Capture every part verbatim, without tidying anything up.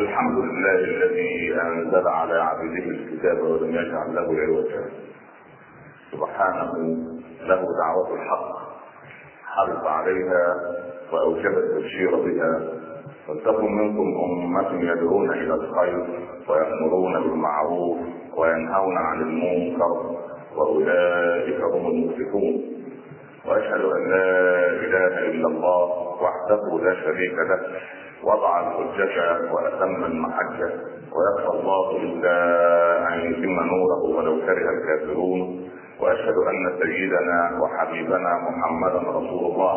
الحمد لله الذي أنزل على عبده الكتاب ولم يجعل له عوجا. سبحانه له دعوة الحق حرص عليها وأوجب التبشير بها، فلتكن منكم أمة يدعون إلى الخير ويأمرون بالمعروف وينهون عن المنكر وأولئك هم المفلحون. وأشهد أن لا إله إلا الله وحده لا شريك له، وضع الحجة وأتم المحجة، ويكفى الله إلا أن يتم نوره ولو كره الكافرون. وأشهد أن سيدنا وحبيبنا محمدا رسول الله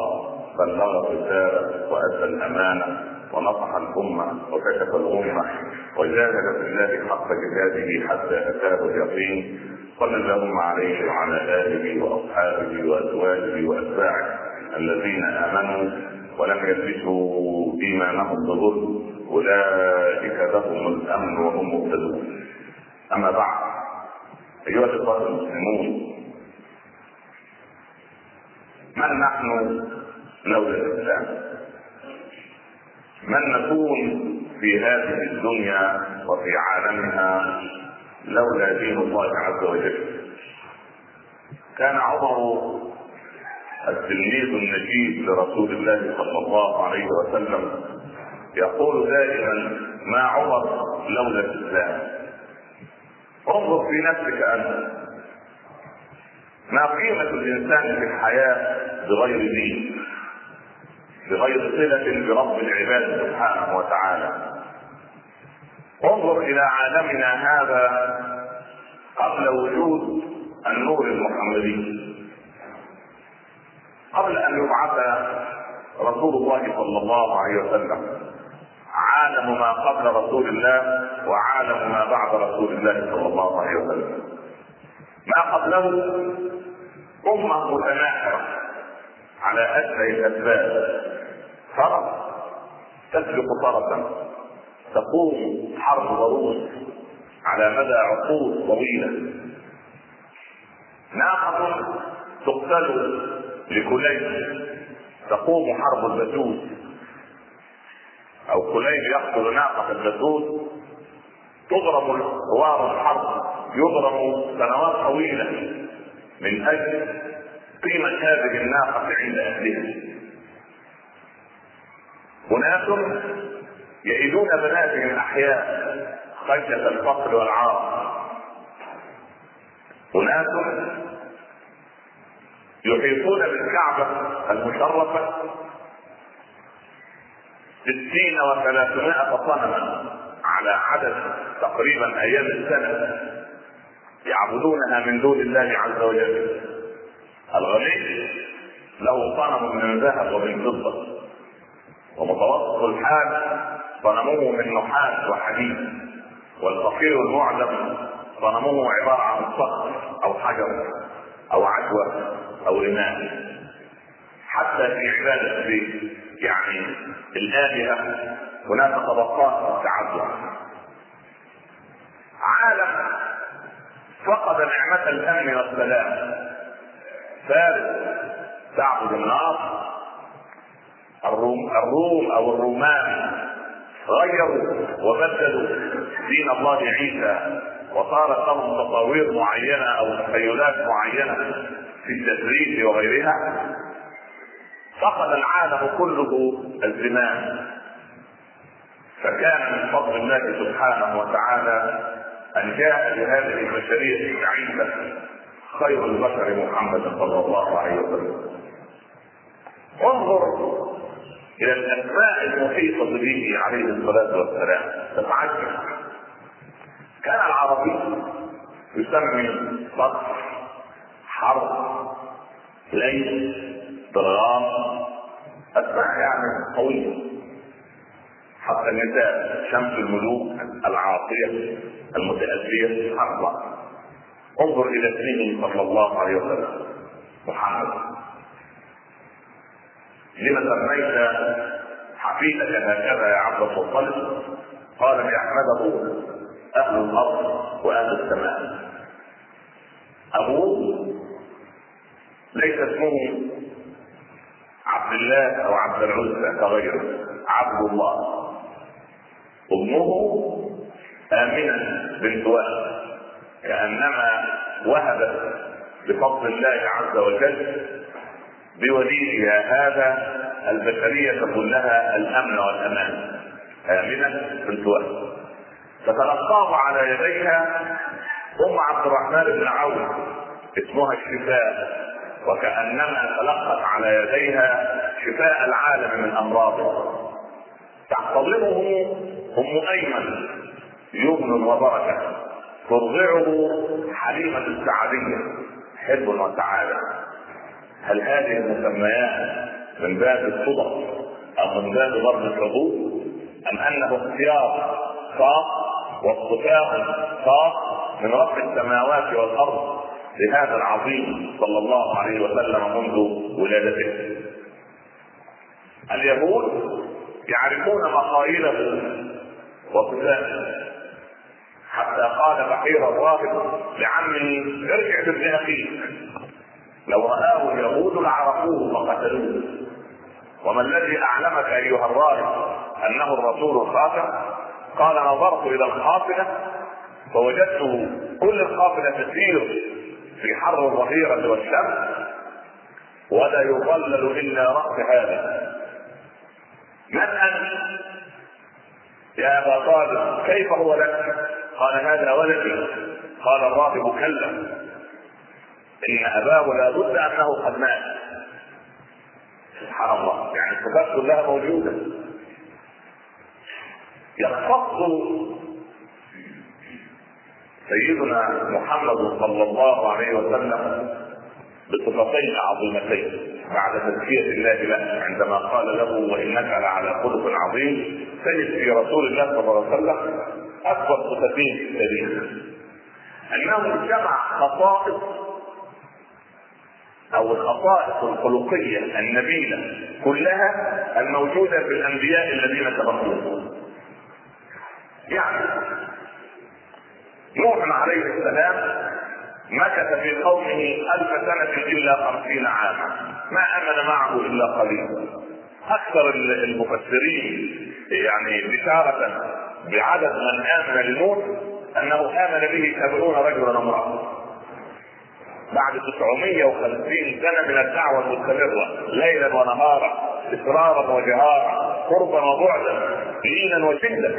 بلغ الرسالة وأدى الأمانة ونصح الأمة وكشف الأمة وجاهد في الله حق جهاده حتى أتاه اليقين. صلى اللهم عليه وعلى آله وأصحابه وأزواجه وأتباعه الذين آمنوا ولم يلبسوا إيمانهم بظلم، أولئك لهم الأمن وهم مهتدون. أما بعد، أيها الإخوة المسلمون، من نحن لولا الإسلام؟ من نكون في هذه الدنيا وفي عالمها لولا دين الله عز وجل؟ كان عمر التلميذ النجيب لرسول الله صلى الله عليه وسلم يقول دائما: ما عمر لولا الإسلام. انظر في نفسك أنت، ما قيمة الإنسان في الحياة بغير دين، بغير صلة برب العباد سبحانه وتعالى؟ انظر إلى عالمنا هذا قبل وجود النور المحمدي، قبل أن يبعث رسول الله صلى الله عليه وسلم. عالم ما قبل رسول الله وعالم ما بعد رسول الله صلى الله عليه وسلم. ما قبله أمة متناحرة على أدنى الأسباب، فرس تسبق فرسا، تقوم حرب ضروس على مدى عقود طويلة، ناقة تقتل لكليب تقوم حرب البسوس، أو كليب يقتل ناقة البسوس، تضرب الحوار الحرب، يضرب سنوات طويلة من أجل قيمة هذه الناقة عند أهلها. أناس يئدون بناتهم الأحياء خشية الفقر والعار، أناس يحيطون بالكعبة المشرفة ستين وثلاثمائة صنما على عدد تقريبا أيام السنة يعبدونها من دون الله عز وجل. الغني له صنم من ذهب ومن فضة، ومتوسط الحال صنموه من نحاس وحديد، والفقير المعدم صنموه عبارة عن صخر أو حجر أو عشوة أو رمال. حتى في عبادة يعني الآلهة هناك طبقات تعدد. عالم فقد نعمة الأمن والسلام. فارس تعبد النار، الروم الروم أو الرومان غيروا وبدلوا دين الله عيسى، وصارت لهم تطاوير معينة أو تخيلات معينة في التدريس وغيرها. فقد العالم كله الزمان، فكان من فضل الله سبحانه وتعالى أن جاء لهذه البشرية السعيدة خير البشر محمد صلى الله عليه وسلم. انظر إلى الأسماء المحيطة به عليه الصلاة والسلام، تتعجب. كان العربي يسمي صقر، حرب، ليل، درغام، أسماء يعني قوية. حتى النساء شمس الملوك، العاطية، المتأثير، حربة. انظر إلى سيدنا صلى الله عليه وسلم محمد. لما سميت حفيدك هكذا يا عبد المطلب؟ قال: ليحمده أهل الأرض وأهل السماء. أبوه ليس اسمه عبد الله أو عبد العزة كغيره، عبد الله. أمه آمنة بنت وهب، كأنما وهبت بفضل الله عز وجل بوليها هذا البشرية كلها الأمن والأمان. آمنة بنت وهب فتلقاه على يديها أم عبد الرحمن بن عوف اسمها الشفاء، وكأنما تلقت على يديها شفاء العالم من أمراضه. تحتضنه أم أيمن يمن وبركة، ترضعه حليمة السعدية حب وسعادة. هل هذه المسميات من باب الصدف أو من باب ضرب الحدود، أم أنه اختيار صاف واصطفاء صاف من رب السماوات والأرض لهذا العظيم صلى الله عليه وسلم منذ ولادته؟ اليهود يعرفون مقاييله وصفاته، حتى قال بحير الراهب لعمه ارجع بابن اخيك، لو رآه اليهود لعرفوه فقتلوه. وما الذي اعلمك ايها الراهب انه الرسول الخاتم؟ قال نظرت الى القافله فوجدته كل القافله تسير في حر الظهيره والشمس ولا يضلل الا راس هذا. من أنت يا أبا طالب؟ كيف هو لك؟ قال هذا ولدي. قال الراهب كلا، إن أباه لا بد أنه قد مات. سبحان الله، يعني الصفات كلها موجودة. يختص سيدنا محمد صلى الله عليه وسلم بصفتين عظيمتين بعد تذكير الله له عندما قال له وإنك لعلى خلق عظيم. تجد في رسول الله صلى الله عليه وسلم أكبر صفتين في التاريخ، أنه جمع خصائص أو الخصائص الخلقية النبيلة كلها الموجودة في الأنبياء الذين سبقوهم. يعني نوح عليه السلام مكث في قومه ألف سنة إلا خمسين عاما، ما آمن معه إلا قليل. أكثر المفسرين يعني بشارة بعدد من آمن لنوح أنه آمن به سبعون رجلا امرأة بعد تسعمية وخمسين سنة من الدعوة المستمرة ليلا ونهارا، إصرارا وجهارا، قربا وبعدا، لينا وشدة،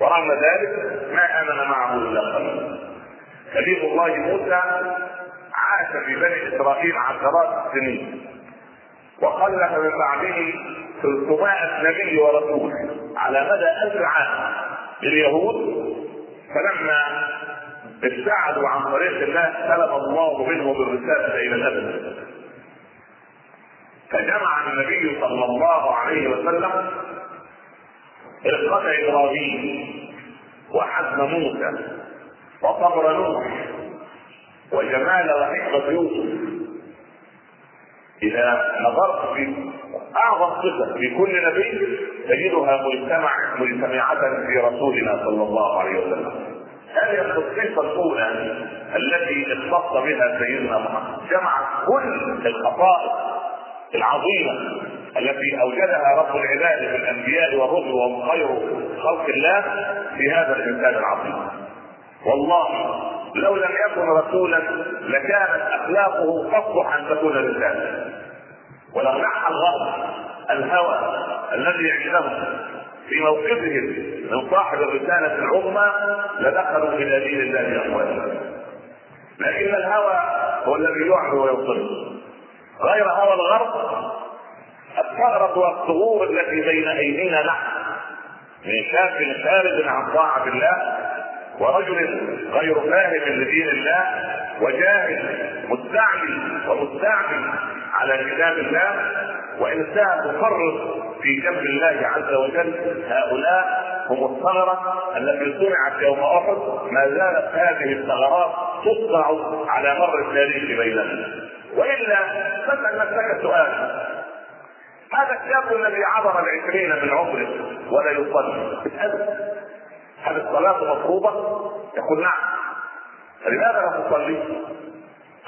ورغم ذلك ما آمن معه إلا قليل. نبي الله موسى عاش في بني إسرائيل عشرات السنين، وخلف من بعده ثلاثمائة نبي ورسول على مدى ألف عام. اليهود فلما ابتعدوا عن طريق الله سلب الله منهم الرسالة إلى الأبد. فجمع النبي صلى الله عليه وسلم إرقة إبراهيم وحزم موسى وصبر نوح وجمال وحكمة يوسف. إذا نظرت في أعظم صفة في كل نبي تجدها مجتمع مجتمعة في رسولنا صلى الله عليه وسلم. هذه الصفة الأولى التي اختص بها سيدنا محمد، جمع كل الخصائص العظيمة التي أوجدها رب العباد في الأنبياء والرسل وهم خير خلق الله في هذا الإنسان العظيم. والله لو لم يكن رسولا لكانت اخلاقه تصلح ان تكون رساله، ولو نحى الغرب الهوى الذي يعجبهم في موقفهم من صاحب الرساله العظمى لدخلوا الى دين الله اخوانا، لكن الهوى هو الذي يعمى ويوصله غير هوى الغرب. الثغره والثغور التي بين ايدينا نحن من شاب خارج عن طاعه الله ورجل غير فاهم لدين الله وجاهل مستعمل ومستعمل على كتاب الله، وإن ساء تفرط في جنب الله عز وجل. هؤلاء هم الثغرة التي صنعت يوم أحد، ما زالت هذه الثغرات تصنع على مر التاريخ بيننا. وإلا فاسأل نفسك السؤال، هذا الشاب الذي عبر العشرين من عمره ولا يصلي، هل الصلاة مطلوبة؟ يقول نعم. فلماذا لا تصلي؟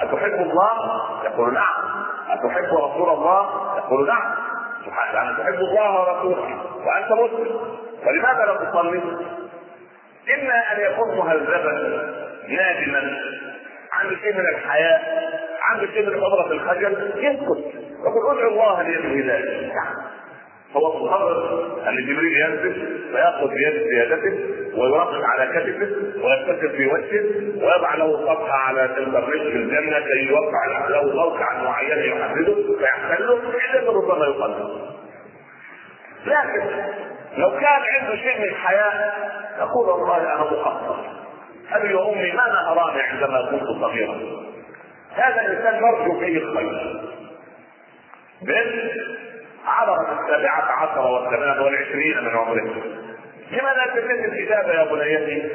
أتحب الله؟ يقول نعم. أتحب رسول الله؟ يقول نعم. سبحان الله، تحب الله ورسوله وأنت مسلم، ولماذا لا تصلي؟ إما أن يكون مهذبا نادما، عنده شيء من الحياة، عنده شيء من قدرة الخجل، يسكت يقول ادعو الله ليبني ذلك. هو الصحابة أن جبريل ينزل فيأخذ بيد زيادته ويرقص على كتفه ويبتسم في وجهه ويضع له صفحة على تلك الرجل في الجنة كي يوقع له موقعا معينا يحدده فيحتله إلا أن ربما يقدر. لكن لو كان عنده شيء من الحياة يقول والله أنا مقصر، أبي وأمي ماذا أراني عندما كنت صغيرا. هذا الإنسان نرجو فيه الخير. بل عبرت السابعة عشر والثمان والعشرين من عمره، لما لا تتم الإجابة يا بنيتي؟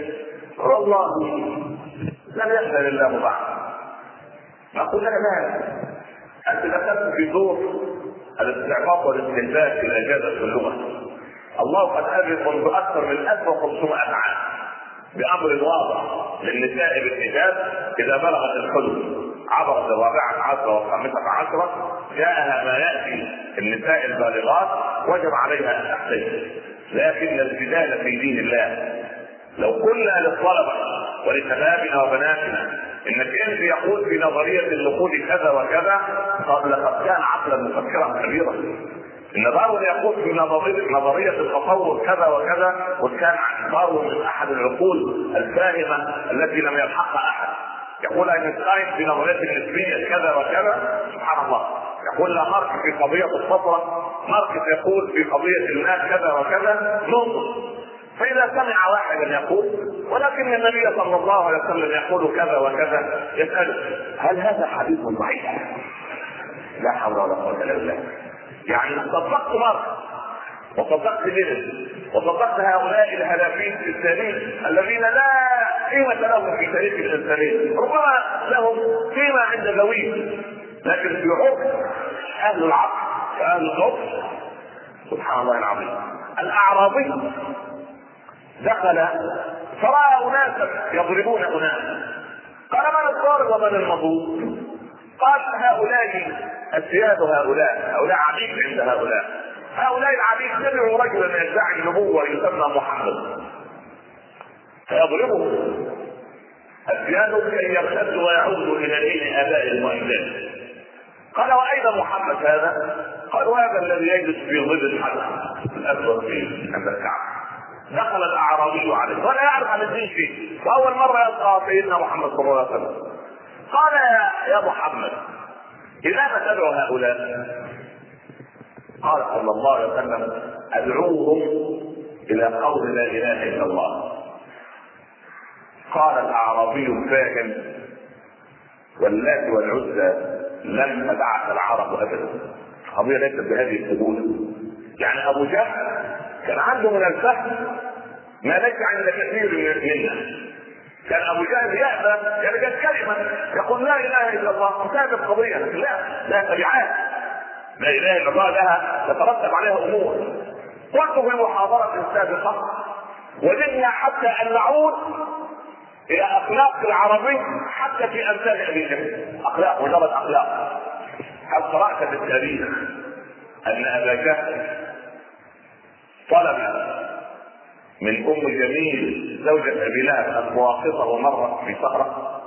والله لم يقبل الله بعد. نقول لك ماذا؟ أنت دخلت في دور الاستعماق والاستنباط في الإجازة في اللغة. الله قد أبرز منذ أكثر من ألف وخمسمائة عام بأمر واضح للنساء بالحجاب إذا بلغت الحلم، عبرت الرابعة عشرة والخامسة عشرة جاءها ما يأتي النساء البالغات وجب عليها أن تحتجب. لكن الجدال في دين الله، لو قلنا للطلبة ولشبابنا وبناتنا إنك أنت يقول في نظرية النقود كذا وكذا، قبل قد كان عقلا مفكرا كبيرا. إن داروين يقول في نظرية التطور كذا وكذا، وكان داروين من أحد العقول الفاهمة التي لم يلحقها أحد. يقول أينشتاين في نظرية النسبية كذا وكذا، سبحان الله. يقول لا ماركس في قضية السطرة، ماركس يقول في قضية المال كذا وكذا، ننظر. فإذا سمع واحدا يقول ولكن النبي صلى الله عليه وسلم يقول كذا وكذا، يسأل هل هذا حديث ضعيف؟ لا حول ولا قوة إلا بالله. يعني طبقت ماركس وطبقت لينين وطبقت هؤلاء الهلافين في التاريخ الذين لا قيمة لهم في تاريخ الإنسانية، ربما لهم قيمة عند ذويهم، لكن في عقل أهل العقل وأهل الضبط سبحان الله العظيم. الأعرابي دخل فرأى أناسا يضربون أناسا، قال من الضارب ومن المضروب؟ قال هؤلاء السياد، هؤلاء هؤلاء عبيد عند هؤلاء، هؤلاء العبيد سمعوا رجلا يدعي النبوة يسمى محمد فيضربه السياد كي يرتد ويعود الى دين اباء المعدات. قال واين محمد هذا؟ قال هذا الذي يجلس في ظل الحجر الاسود في عند الكعبه. دخل الاعرابي عليه ولا يعرف عن الدين شيء، واول مره يلقى سيدنا محمد صلى الله عليه وسلم. قال يا محمد إذا ما تدعو هؤلاء؟ قال صلى الله عليه وسلم أدعوهم إلى قول لا إله إلا الله. قال الأعرابي الفاهم واللات والعزى لم أبعث العرب أبدا، القضية ليست بهذه القبولة. يعني أبو جهل كان عنده من الفهم ما ليس عند كثير منا. كان يعني ابو جهل يأبى يرجع كلمه يقول لا اله الا الله، كتاب القضيه لا لا تبعات، لا اله الا الله لها تترتب عليها امور. قلت في محاضره سابقه وجدنا حتى ان نعود الى اخلاق العربي حتى في امثال ابي جهل، اخلاق مجرد اخلاق. هل قرات في التاريخ ان ابا جهل طلب من ام جميل زوجة ابي لهب ان تواقفه مره في صخره؟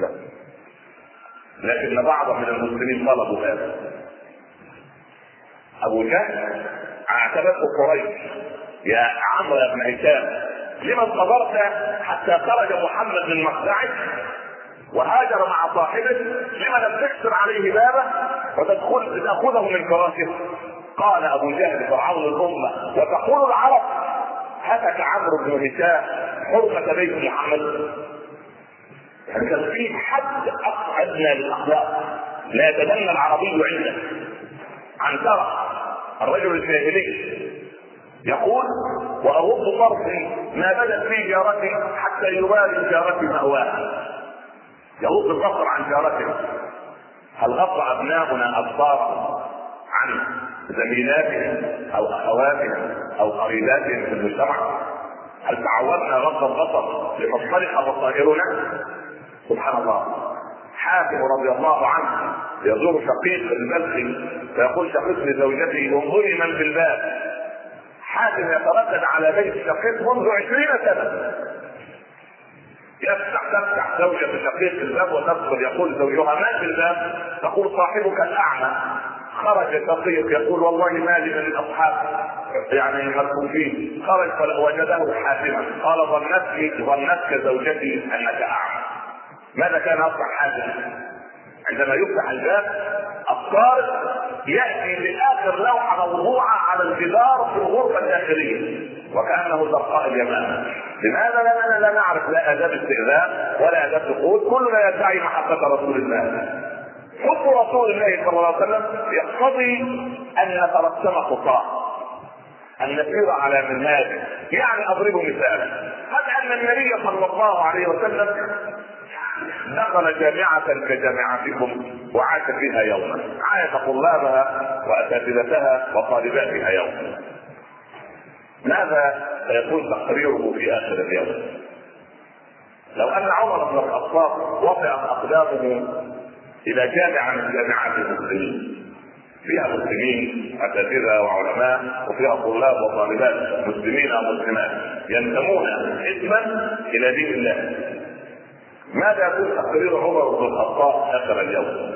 لا، لكن بعض من المسلمين طلبوا هذا. ابو جهل اعتبته قريش، يا عمرو بن هشام لما صبرت حتى خرج محمد من مخدعك وهاجر مع صاحبه، لما لم تكسر عليه بابه وتاخذه من كراسه؟ قال ابو جهل فرعون الامه وتقول العرب هتك عمرو بن هشام حرمة بيت محمد. كان في حد أقعدنا للأخلاق لا يتبنى العربي عندنا. عن ترى الرجل الجاهلي يقول وأغض طرفي ما بدت في جارتي حتى يباري جارتي مأواها، يغض البصر عن جارته. هل غض أبناؤنا أبصارهم عن زميلاتهم أو أخواتهم أو قريباتهم في المجتمع؟ هل تعودنا غض البصر لتصطلح بصائرنا؟ سبحان الله. حاتم رضي الله عنه يزور شقيق البلخي فيقول شقيق لزوجته انظري من في الباب، حاكم يتردد على بيت شقيق منذ عشرين سنة، يفتح تفتح زوجة شقيق الباب وتدخل، يقول زوجها ما في الباب؟ تقول صاحبك الأعمى خرج. شقيق يقول والله ما لي من الأصحاب يعني مركوبين. خرج فوجده حاتما، قال ظنتك ظنتك زوجتي أنك أعمى. ماذا كان أصبح حاتما؟ عندما يفتح الباب الطارق يأتي لآخر لوحة موضوعة على الجدار في الغرفة الداخلية وكأنه زرقاء اليمامة. لماذا؟ لأننا لا نعرف لا آداب استئذان ولا آداب دخول، كل ما يدعي محبة رسول الله. حب رسول الله صلى الله عليه وسلم يقتضي أن نترسم خطاه، أن نسير على منهاجه. يعني أضرب مثالا، قد أن النبي صلى الله عليه وسلم دخل جامعة كجامعتكم وعاش فيها يوما، عاش طلابها وأساتذتها وطالباتها يوما. ماذا سيكون تقريره في آخر اليوم؟ لو أن عمر بن الخطاب وطئت أقدامه إلى جامعة من جامعات المسلمين فيها مسلمين أساتذة وعلماء وفيها طلاب وطالبات مسلمين ومسلمات ينتمون إثما إلى دين الله، ماذا يكون تقرير عمر بن الخطاب آخر اليوم؟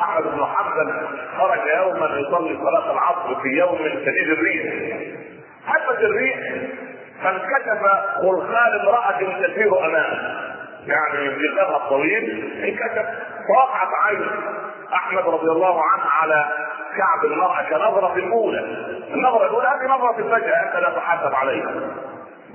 أحمد بن حنبل خرج يوما يصلي صلاة العصر في يوم شديد الريح، هبت الريح فانكشف خلخال امرأة تسير أمامه، يعني لقاها الطويل انكشف فوقعت عين أحمد رضي الله عنه على كعب المرأة كنظرة الأولى. النظرة الأولى هذه نظرة الفجأة أنت لا تحاسب عليها.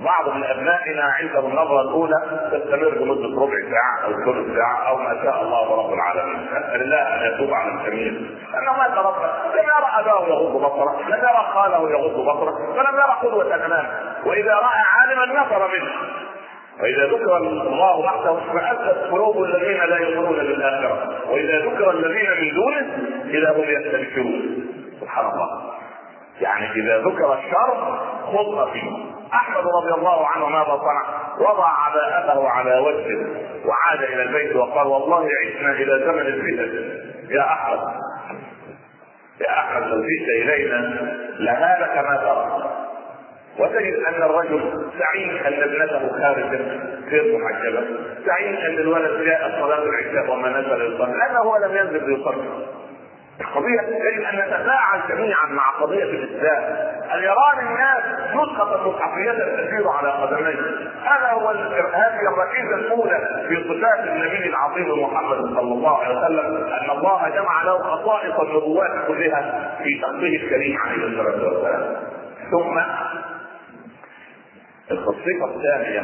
بعض من أبنائنا عنده النظرة الأولى تستمر لمدة ربع ساعة أو ثلث ساعة أو ما شاء الله رب العالمين. أسأل الله أن يتوب على الجميل، أنه ما تربى، لم يرى أباه يغض بصره، لم يرى خاله يغض بصره، ولم يرى قدوة أمامه، وإذا رأى عالما نفر منه، وإذا ذكر الله وحده فأزهت قلوب الذين لا يؤمنون بالآخرة، وإذا ذكر الذين من دونه إذا هم يستبشرون. سبحان الله، يعني إذا ذكر الشر خضر فيه. أحمد رضي الله عنه ماذا صنع؟ وضع عباءته على وجهه وعاد إلى البيت وقال والله عشنا إلى زمن الفتن يا أحمد، يا أحمد لو جئت إلينا لها لك ما ترى. وتجد أن الرجل سعيد أن ابنته خارجة غير محجبة، سعيد أن الولد جاء صلاة العشاء وما نزل يصلي، لأنه هو لم ينزل يصلي. القضية يجب أن نتفاعل جميعا مع قضية الإسلام. أن يراني الناس نسخة مصحفية تسير على قدميه، هذا هو هذه الركيزة الأولى في صفات النبي العظيم محمد صلى الله عليه وسلم، أن الله جمع له خصائص النبوات كلها في شخصه الكريم عليه الصلاة والسلام. ثم الخصيصة الثانية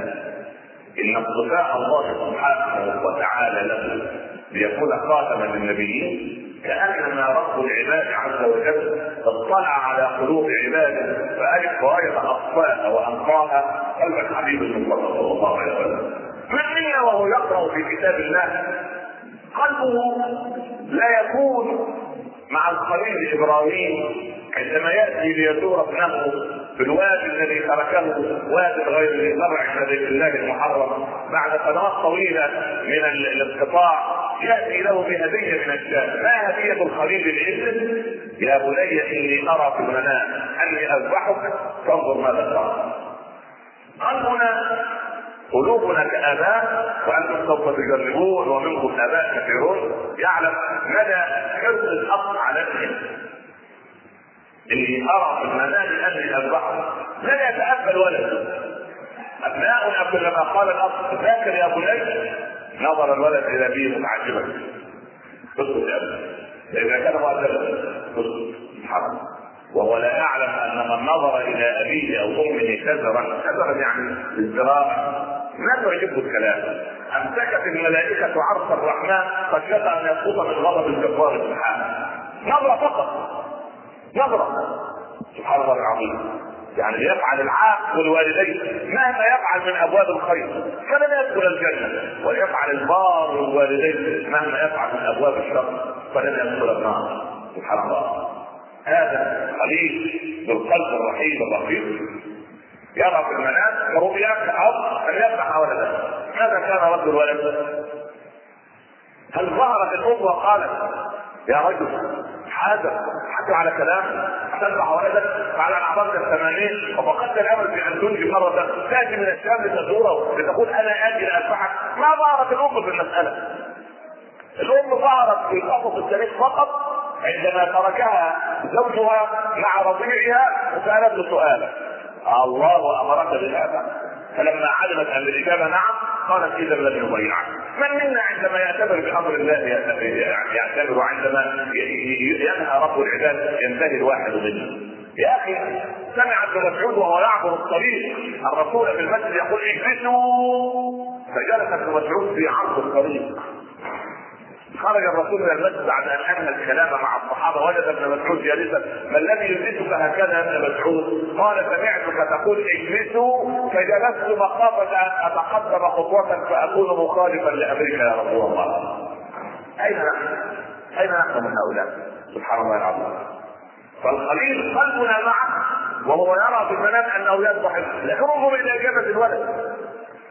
إن اصطفاء الله سبحانه وتعالى له ليكون خاتما للنبيين كأننا رب العباد عز وجل اطلع على قلوب عباده فألف غاية أخفاها وأنقاها قلب الحبيب المصطفى صلى الله عليه وسلم. من منا وهو يقرأ في كتاب الله قلبه لا يكون مع الخليل إبراهيم عندما يأتي ليزور ابنه في الوادي الذي تركه وادي غير ذي زرع بيت الله المحرم بعد سنوات طويلة من الاقتطاع، يأتي له بهدية من الشام. ما هدية الخليل العزة؟ يا بني إني أرى في المنام أني أذبحك فانظر ماذا ترى. قلبنا قلوبنا كآباء، وأنتم سوف تجربون ومنكم آباء كثيرون، يعلم مدى حرص الأب على ابنه. إني أرى في المنام أني أذبحك، لن يتأبى الولد. أبناؤنا كلما قال الأب ذاكر يا بني نظر الولد إلى أبيه متعجبا. اسكت يا ابني، إذا كان مؤدبا اسكت حرام. وهو لا يعلم أن من نظر إلى أبيه أو أمه شذرا، شذرا يعني الزراعة، ما تعجبه الكلام. أمسكت الملائكة عرش الرحمن خشية أن يسقط من غضب الجبار سبحانه. نظرة فقط، نظرة. سبحان الله العظيم. يعني يفعل العاق والوالدين مهما يفعل من ابواب الخير فلن يدخل الجنه، ويفعل البار والوالدين مهما يفعل من ابواب الشر فلن يدخل النار. سبحان الله، هذا خليل بالقلب الرحيم الرقيق يرى في المنام رؤيا كأب ان يذبح ولده. ماذا كان رد الولد؟ هل ظهرت الام وقالت يا رجل عادة حكوا على كلام حسن عوائدك وعلى الأعمار الثمانين، وفقدت الأمل بأن تنجي مرة تأتي من الشام لتزوره لتقول أنا آجي لأنفعك. ما ظهرت الأم في المسألة، الأم ظهرت في قصص التاريخ فقط عندما تركها زوجها مع رضيعها وسألت سؤالا الله أمرك بالآباء، فلما علمت أن الإجابة نعم قالت إذا لن يضيعك. من منا عندما يعتبر بأمر الله يعتبر، وعندما ينهى رب العباد ينتهي الواحد منه؟ يا أخي سمع ابن مسعود وهو يعبر الطريق الرسول في المسجد يقول اجلسوا، فجلس ابن مسعود في عرض الطريق. خرج الرسول من المسجد بعد ان انهى الكلام مع الصحابه، وجد ابن مسعود جالسا. ما الذي يجلسك هكذا يا ابن مسعود؟ قال سمعتك تقول اجلسوا فجلست مخافه ان اتقدم خطوه فاكون مخالفا لامرك يا رسول الله. اين نحن؟ اين نحن من هؤلاء؟ سبحان الله العظيم. فالخليل قلبنا معه وهو يرى في المنام انه يضحك، لكنه الى اجابه الولد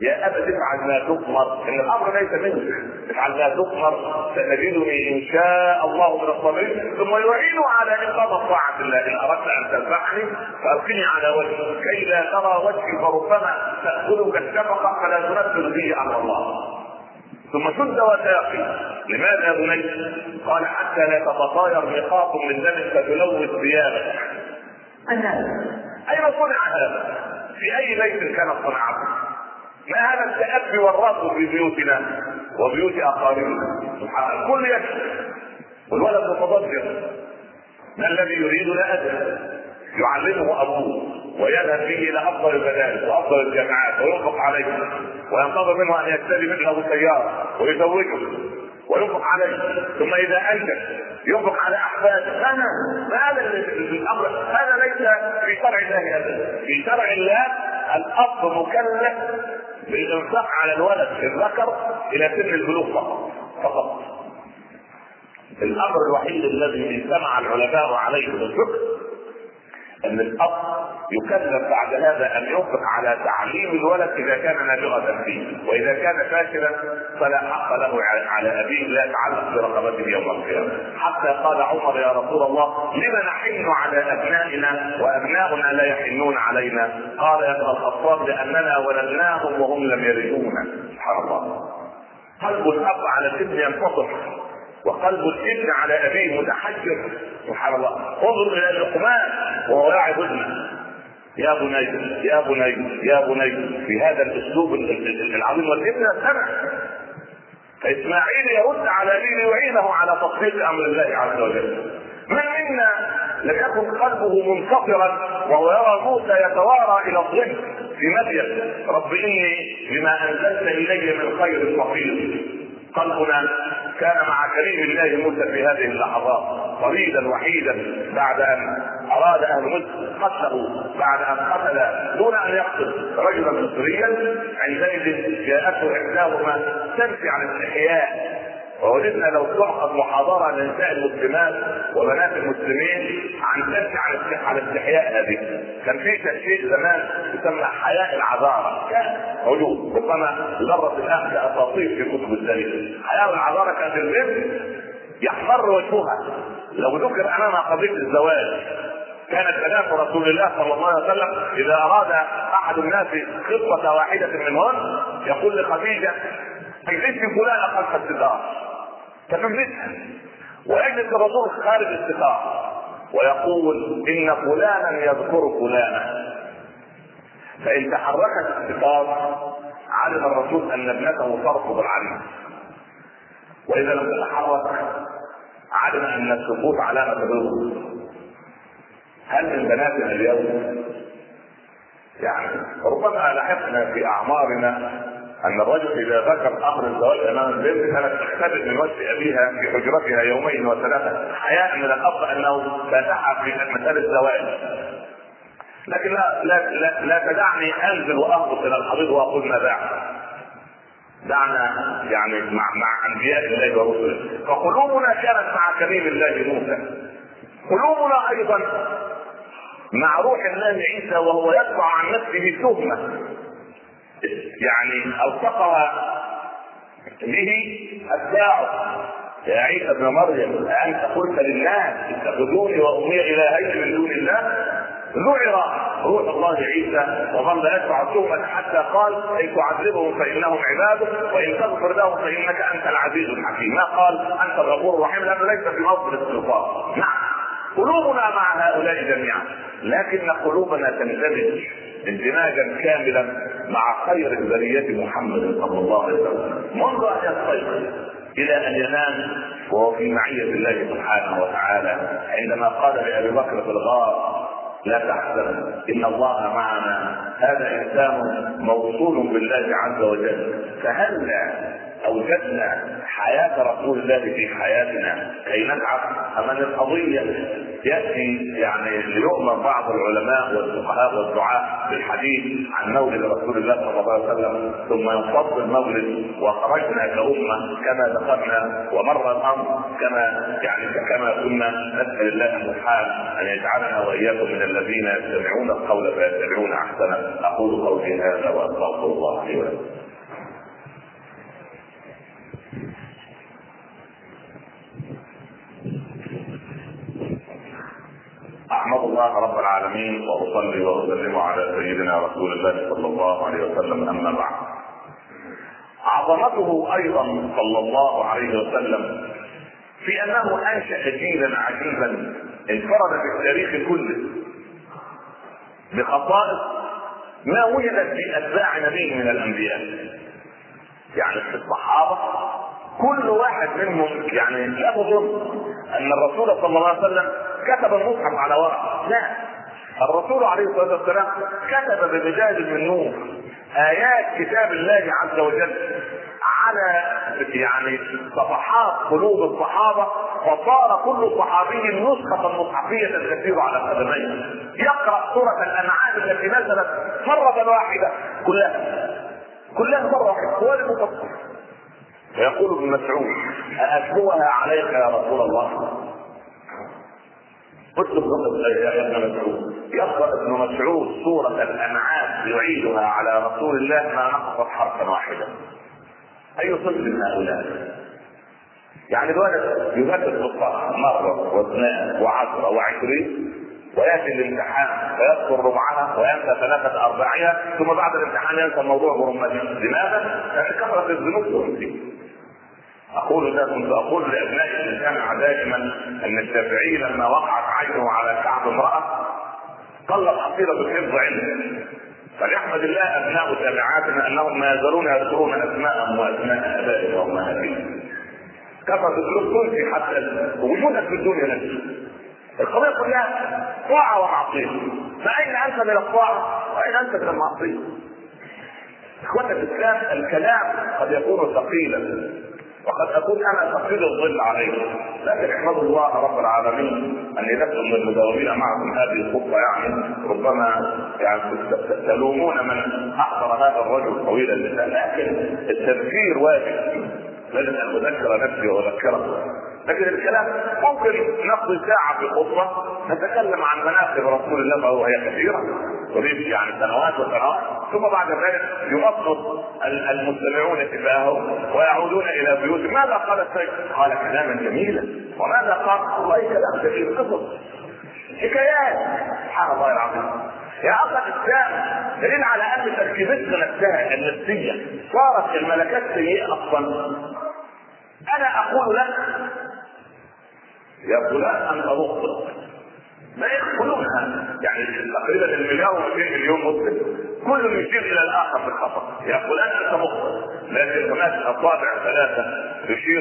يا أبا افعل ما تؤمر، إن الأمر ليس منك، افعل ما تؤمر سنجدني إن شاء الله من الصابرين. ثم يعين على إقامة طاعة الله، إن أردت أن تنفعني فألقني على وجهي كي لا ترى وجهي فربما تأخذك الشفقة فلا تنفذ به أمر الله. ثم شد وثاقي، لماذا يا بني؟ قال حتى لا تتطاير نقاط من دم فتلوث ثيابك. أين صنع هذا؟ في أي بيت كانت صنعته؟ ما هذا التأبي والرفض في بيوتنا وبيوت أقاربنا؟ سبحان الكل يشكر والولد متضجر. ما الذي يريدنا؟ أدب يعلمه أبوه ويذهب به إلى أفضل المدارس وأفضل الجامعات وينفق عليه، وينتظر منه أن يشتري مثله السيارة ويزوجه وينفق عليه، ثم إذا أنجب ينفق على أحفاده. أنا هذا الأمر هذا ليس في شرع الله أبدا. في شرع الله الأب مكلف بالإنفاق على الولد الذكر إلى سن البلوغ فقط. الأمر الوحيد الذي اجتمع العلماء عليه بالفقه أن الأب يكلف بعد هذا أن ينفق على تعليم الولد إذا كان نابغة فيه، وإذا كان فاشلا فلا حق له على أبيه لا يتعلق برقبته يوم القيامة. حتى قال عمر يا رسول الله لما نحن على أبنائنا وأبناؤنا لا يحنون علينا؟ قال يا ابن الخطاب لأننا ولدناهم وهم لم يرثونا. سبحان الله. قلب الأب على الابن ينفطر وقلب الابن على أبيه متحجر. سبحان الله. انظر إلى لقمان وهو يعظ ابنه يا بني يا بني يا بني في هذا الاسلوب العظيم، والابن سمع. فاسماعيل يرد على ابيه ويعينه على تطبيق امر الله عز وجل. من منا لم يكن قلبه منتصرا وهو يرى موسى يتوارى الى الظل في مدين رب اني بما انزلت الي من خير فقير؟ قلبنا كان مع كريم الله موسى في هذه اللحظات فريدا وحيدا بعد ان اراد اهل مصر قتله، بعد ان قتل دون ان يقتل رجلا مصريا. عندئذ جاءته احداهما تمشي على الاحياء، ووجدنا لو تعقد محاضره لنساء المسلمات وبنات المسلمين عن تمشي على الاحياء هذه. كان في تشيء زمان يسمى حياء العذاره، كان موجود ربما ذره الان كاساطير في كتب التاريخ. حياء العذاره كانت البنت يحمر وجهها لو ذكر امامها قضيه الزواج. كانت بنات رسول الله صلى الله عليه وسلم اذا اراد احد الناس خطبه واحده منهن يقول لخديجه اجلسي فلانه خلف الستار فتجلسها، ويجلس الرسول خارج الستار ويقول ان فلانا يذكر فلانا. فان تحركت الستار علم الرسول ان ابنته ترفض العلم، واذا لم تتحرك علم ان السقوط علامه بلوغ. هل من بناتنا اليوم يعني ربما لاحقنا في اعمارنا ان الرجل اذا ذكر امر الزواج امام البنت كانت تختبئ من وجه ابيها في حجرتها يومين وثلاثه حياء من الاب انه فاتحها في مساله الزواج. لكن لا, لا, لا, لا تدعني انزل واهبط الى الحضيض واقول ما بعد. دعنا يعني مع, مع انبياء الله ورسله. فقلوبنا كانت مع كريم الله موسى، قلوبنا ايضا مع روح الله عيسى وهو يدفع عن نفسه تهمه يعني الصقها به الساعة يا عيسى ابن مريم أنت قلت للناس اتخذوني وأمي إلهين من دون الله، ذعر روح الله عيسى وظل يدفع تهمة حتى قال إن تعذبهم فإنهم عبادك وإن تغفر لهم فإنك أنت العزيز الحكيم، ما قال أنت الغفور الرحيم لأنه ليس في مصدر السلطان. نعم قلوبنا مع هؤلاء جميعا، لكن قلوبنا تندمج اندماجا كاملا مع خير البرية محمد صلى الله عليه وسلم منذ أن يستيقظ إلى أن ينام وهو في معية الله سبحانه وتعالى، عندما قال لأبي بكر في الغار لا تحزن إن الله معنا، هذا إنسان موصول بالله عز وجل. فهل أوجدنا حياة رسول الله في حياتنا كي نتعب؟ أمام القضية يأتي يعني ليؤمن بعض العلماء والفقهاء والدعاء بالحديث عن مولد رسول الله صلى الله عليه وسلم ثم ينصب المولد وخرجنا كأمة كما ذكرنا، ومر الأمر كما يعني كما كنا نسأل الله سبحانه أن يجعلنا وإياكم من الذين يستمعون القول فيتبعون أحسنه. أقول قولي هذا وأستغفر الله لي ولكم. أحمد الله رب العالمين وأصلي وأسلم على سيدنا رسول الله صلى الله عليه وسلم، أما بعد. عظمته أيضا صلى الله عليه وسلم في أنه أنشأ جيلا عجيبا انفرد في التاريخ كله بخصائص ما وجدت في أتباع نبيه من الأنبياء. يعني في الصحابة كل واحد منهم يعني لا يظن أن الرسول صلى الله عليه وسلم كتب المصحف على ورق، لا، الرسول عليه الصلاة والسلام كتب بمجال من نور آيات كتاب الله عز وجل على يعني صفحات قلوب الصحابة، فصار كل صحابي نسخة مصحفية تسير على قدميه يقرأ سورة الأنعام التي نزلت مرة واحدة كلها كلها مرة واحدة هو المفسر. فيقول ابن مسعود أتلوها عليك يا رسول الله؟ اطلب رب يا ابن مسعود. يقرأ ابن مسعود سورة الأنعام يعيدها على رسول الله ما نقصت حرفا واحدا. أي طفل هؤلاء؟ يعني الولد يذاكر بالصلاة مرة واثنان وعشرة وعشرين ويأتي الامتحان فيذكر ربعها وينسى ثلاثة أرباعها ثم بعد الامتحان ينسى الموضوع برمته. لماذا؟ لأن كثرة الذنوب تؤذي. أقول ده كنت أقول لأبنائي المجتمع دائما أن الشافعي لما وقعت عينه على كعب امرأة طلب حصيلة الحفظ عنده، فليحمد الله أبناء تابعاتنا أنهم ما يزالون يذكرون أسماءهم وأسماء آبائهم وأمهاتهم. كثرة الذنوب في حتى وجودك في الدنيا نفسه القضية كلها طاعة ومعصية، فأين أنت من الطاعة وأين أنت من المعصية؟ إخوة الإسلام الكلام قد يكون ثقيلا وقد أكون أنا تقليل الظل عليه، لكن احمد الله رب العالمين أني لست من المداومين معكم هذه الخطة. يعني ربما يعني تلومون من أحضر هذا الرجل طويلا لله، لكن التذكير واجب، لازم أن أذكر نفسي وأذكره. لكن الكلام ممكن نقضي ساعة في خطة نتكلم عن مناقب رسول الله وهي كثيرة تريد يعني سنوات وسنوات، ثم بعد ذلك يفقد المستمعون اتباعهم ويعودون إلى بيوتهم. ماذا قال السيد؟ قال كلاما جميلا. وماذا قال؟ والله كلام جميل، قصص، حكايات، سبحان الله العظيم. يا أخي الإسلام دليل على أن تركيبتنا نفسها النفسية صارت الملكات سيئة أصلا. أنا أقول لك يا فلان أن أبطل ما يدخلونها يعني تقريبا المليار ومئتين مليون مسلم كل يشير إلى الآخر بالخطأ. يا فلان أنت مخطئ، لكن هناك أصابع ثلاثة تشير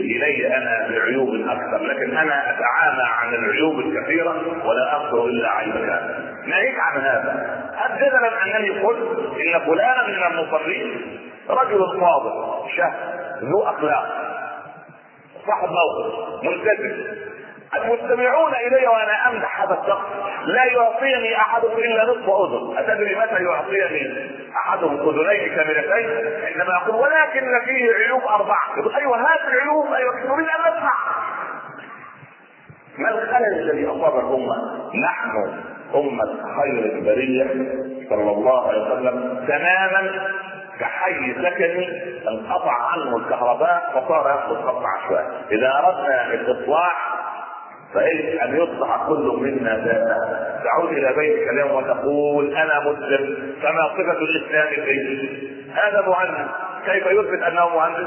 إلي أنا بعيوب أكثر، لكن أنا أتعامى عن العيوب الكثيرة ولا أذكر إلا عيبك. ناهيك عن هذا. أبدأ أنني قلت إن فلانا من المصلين رجل صادق شهم ذو أخلاق صاحب موقف ملتزم، المستمعون إلي وأنا أمدح هذا الشخص لا يعطيني أحدهم إلا نصف أذن. أتدري متى يعطيني أحدهم أذنين كاملتين؟ عندما أقول ولكن فيه عيوب أربعة. أيوة هات العيوب، أيوة نريد أن نسمع. ما الخلل الذي أصاب الأمة؟ نحن أمة خير البرية صلى الله عليه وسلم تماما كحي سكني انقطع عنه الكهرباء فصار ياخذ خط عشوائي. اذا اردنا الاصلاح فإذ أن يصلح كل منا ذاته. تعود إلى بيتك اليوم وتقول أنا مسلم، فما صفة الإسلام فيه؟ هذا مهندس، كيف يثبت أنه مهندس؟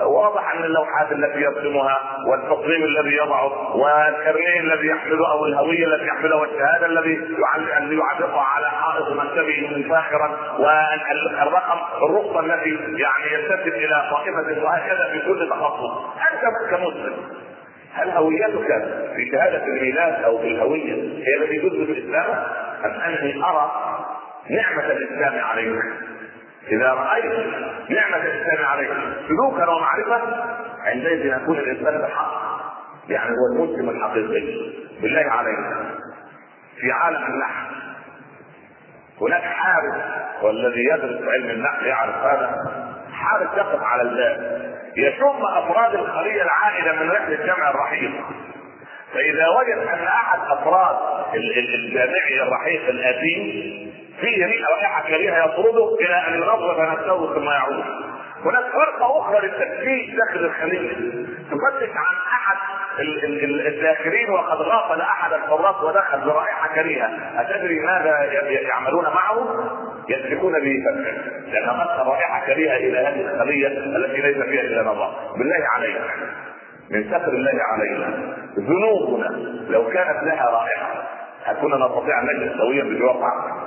واضح أن اللوحات التي يرسمها والتصميم الذي يضعه والكرنيه الذي يحمله أو الهوية التي يحملها والشهادة الذي يعلقها على حائط مكتبه فاخرا والرقم الرقبة التي يعني ينتسب إلى طائفة، وهكذا في كل تخصص. أنت كمسلم هل هويتك في شهادة الميلاد أو في الهوية هي التي تثبت الإسلام؟ أم أني أرى نعمة الإسلام عليك؟ إذا رأيت نعمة الإسلام عليك سلوكا ومعرفة، عندئذ يكون الإنسان بالحق، يعني هو المسلم الحقيقي. بالله عليك، في عالم النحل هناك حارس، والذي يدرس علم النحل يعرف هذا. حارس يقف على الباب يشم افراد الخلية العائدة من رحلة الجامع الرحيق، فاذا وجد ان احد افراد الجامعي الرحيق الأثيم فيه ريحة رائحة كريهة يطرده الى ان ينظف نفسه ثم يعود. هناك فرقة اخرى للتفتيش داخل الخلية تفتش عن احد الداخلين وقد غافل احد الحراس ودخل برائحة كريهة، اتدري ماذا يعملون معه؟ يسلكون به فكرا، لان قد رائحه كريهه الى هذه الخليه التي ليس فيها الا نظام. بالله عليك، من سخر الله علينا ذنوبنا لو كانت لها رائحه هل كنا نستطيع ان نجلس سويا بدون رائحه؟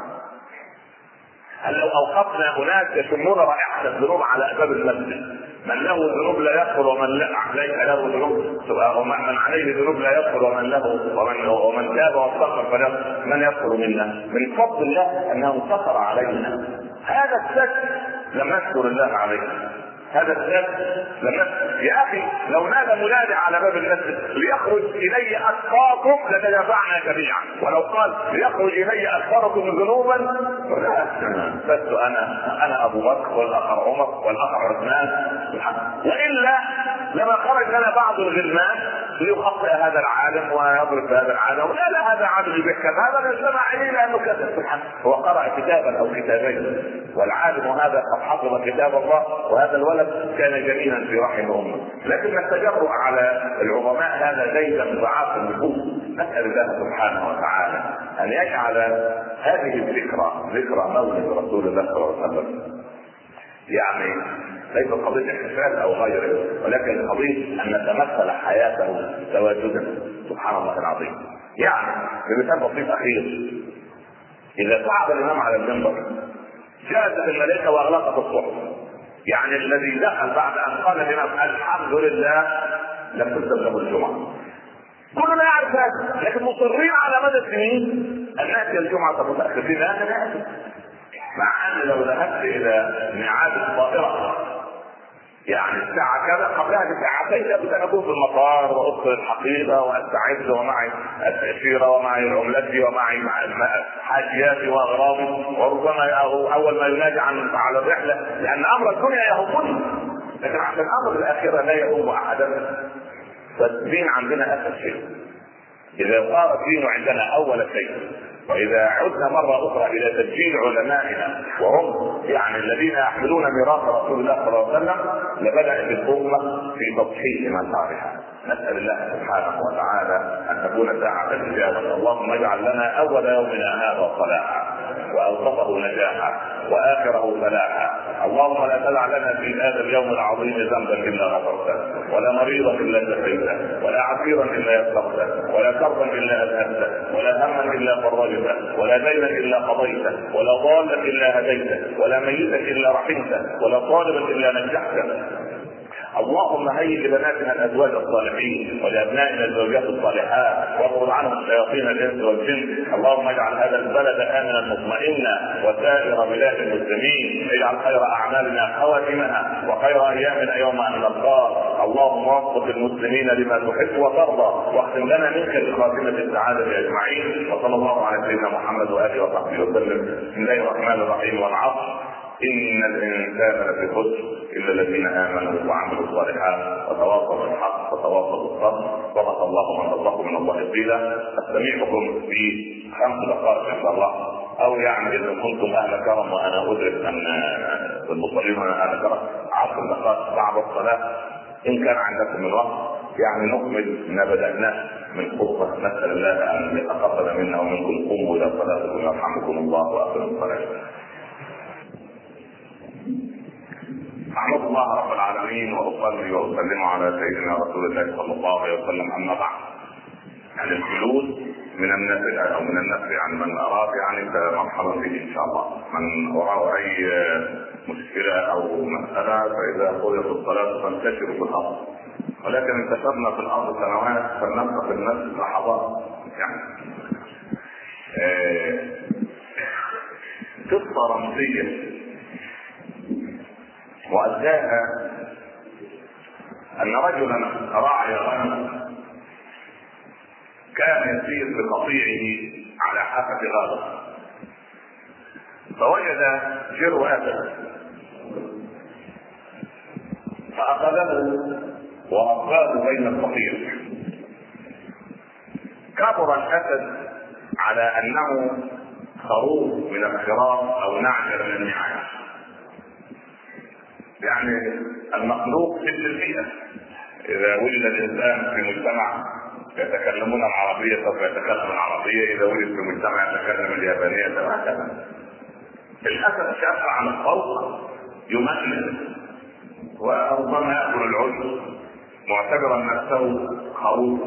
هل لو اوقفنا اناس يشمون رائحه الذنوب على ابواب المسجد، من له ذنوب لا يدخل ومن لا عليه له ذنوب، ومن عليه ذنوب لا يدخل ومن له ومن ومن تاب واستغفر فله، من يدخل منا؟ من فضل الله انه سخر علينا هذا السجد لم نشكر الله عليه، هذا السجد لم نشكر. يا اخي لو نادى منادي على باب المسجد ليخرج الي اتقاكم لتدافعنا جميعا، ولو قال ليخرج الي اكثركم ذنوبا فلست انا انا ابو بكر والاخر عمر والاخر عثمان، والا لما خرج لنا بعض الغلمان ليخطئ هذا العالم ويضرب هذا العالم، لا لا هذا عالم بيحكم، هذا من سمعه لانه كذب. سبحان هو قرأ كتابا او كتابين، والعالم هذا قد حفظ كتاب الله، وهذا الولد كان جميلا في رحم امه، لكن التجرؤ على العظماء هذا زيد من ضعاف النفوس. نسأل الله سبحانه وتعالى ان يجعل هذه الذكرى ذكرى مولد رسول الله صلى الله عليه وسلم، يعني ليس قضية احتفال او غيره، ولكن قضية ان نتمثل حياته تواجدا. سبحان الله العظيم. يعني بمثال بسيط اخير، اذا صعد الامام على المنبر جاءت الملائكة واغلقت الصحف، يعني الذي دخل بعد ان قال لنا الحمد لله لم تكتب له الجمعة. كلنا يعرف هذا، لكن مصرين على مدى السنين ان ناتي الجمعة متأخرين، لا ناتي، مع ان لو ذهبت الى ميعاد الطائرة يعني الساعة كذا قبلها بساعتين لابد ان اكون في المطار واذكر الحقيبة واستعد، ومعي التأشيرة ومعي عملتي ومعي حاجياتي واغراضي، وربما اول ما ينادي عن على الرحلة، لان امر الدنيا يهمني لكن عن الامر الاخيرة لا يهم احدا. فالدين عندنا اسهل شيء، اذا صار الدين عندنا اول شيء، واذا عدنا مره اخرى الى تسجيل علمائنا وهم يعني الذين يحملون ميراث رسول الله صلى الله عليه وسلم لبدات الامه في تضحيه مسارها. نسال الله سبحانه وتعالى ان تكون ساعه الاجابه. اللهم اجعل لنا اول يومنا هذا صلاحا، واوسطه نجاحا، واخره فلاحا. اللهم لا تدع لنا في هذا اليوم العظيم ذنبا الا غفرته، ولا مريضا الا شفيته، ولا عسيرا الا يسرته، ولا كربا الا اذهبته، ولا هما الا فرجته، ولا دينا الا قضيته، ولا ضالا الا هديته، ولا ميتا الا رحمته، ولا طالبا الا نجحته. اللهم هيئ لبناتنا الازواج الصالحين، ولابنائنا الزوجات الصالحات، واطرد عنهم شياطين الانس والجن. اللهم اجعل هذا البلد امنا مطمئنا، وسائر بلاد المسلمين، اجعل خير اعمالنا خواتمها، وخير ايامنا يوم ان نلقاك. اللهم وفق المسلمين لما تحب وترضى، واختم لنا منك بخاتمه السعاده اجمعين. وصلى الله على سيدنا محمد واله وصحبه وسلم. بسم الله الرحمن الرحيم. والعصر، إن الإنسان لفي خسر إلا الذين آمنوا وعملوا الصالحات وتواصوا بالحق وتواصوا بالصبر. صدق الله من صدق من الله قيلا. أستمعكم في خمس دقائق إن شاء الله، أو يعني إذا كنتم أهل كرم وأنا أدرك أن المصلين وانا ذكرت عشر دقائق بعد الصلاه ان كان عندكم الوقت، يعني نكمل ما بدأناه من خطبه. نسال الله ان يتقبل منا ومنكم. قوموا الى صلاتكم يرحمكم الله واقيموا الصلاه. احمد الله رب العالمين واصلي واسلم على سيدنا رسول الله صلى الله عليه وسلم. اما بعد، يعني الجلوس من النفع او من النفع يعني من اراد يعني فمرحبا به ان شاء الله. من اراد اي مشكله او مساله فاذا قضيت الصلاه فانتشروا في الارض، ولكن انتشرنا في الارض سنوات فلنبقى في النفس لحظات. يعني قصه رمزيه واداها ان رجلا راعي غنما كان يسير بقطيعه على حافة غابة، فوجد جرو أسد فأخذه وأرباه بين القطيع. كبر الأسد على أنه خروف من الخراف أو نعجة من النعاج، يعني المخلوق في البيئة. إذا ولد الإنسان في مجتمع يتكلمون العربية سوف يتكلم العربية، إذا ولد في مجتمع يتكلم اليابانية وهكذا. الأسد شاف عن الخوف يمثل وربما يأكل العشب معتبرا نفسه خروف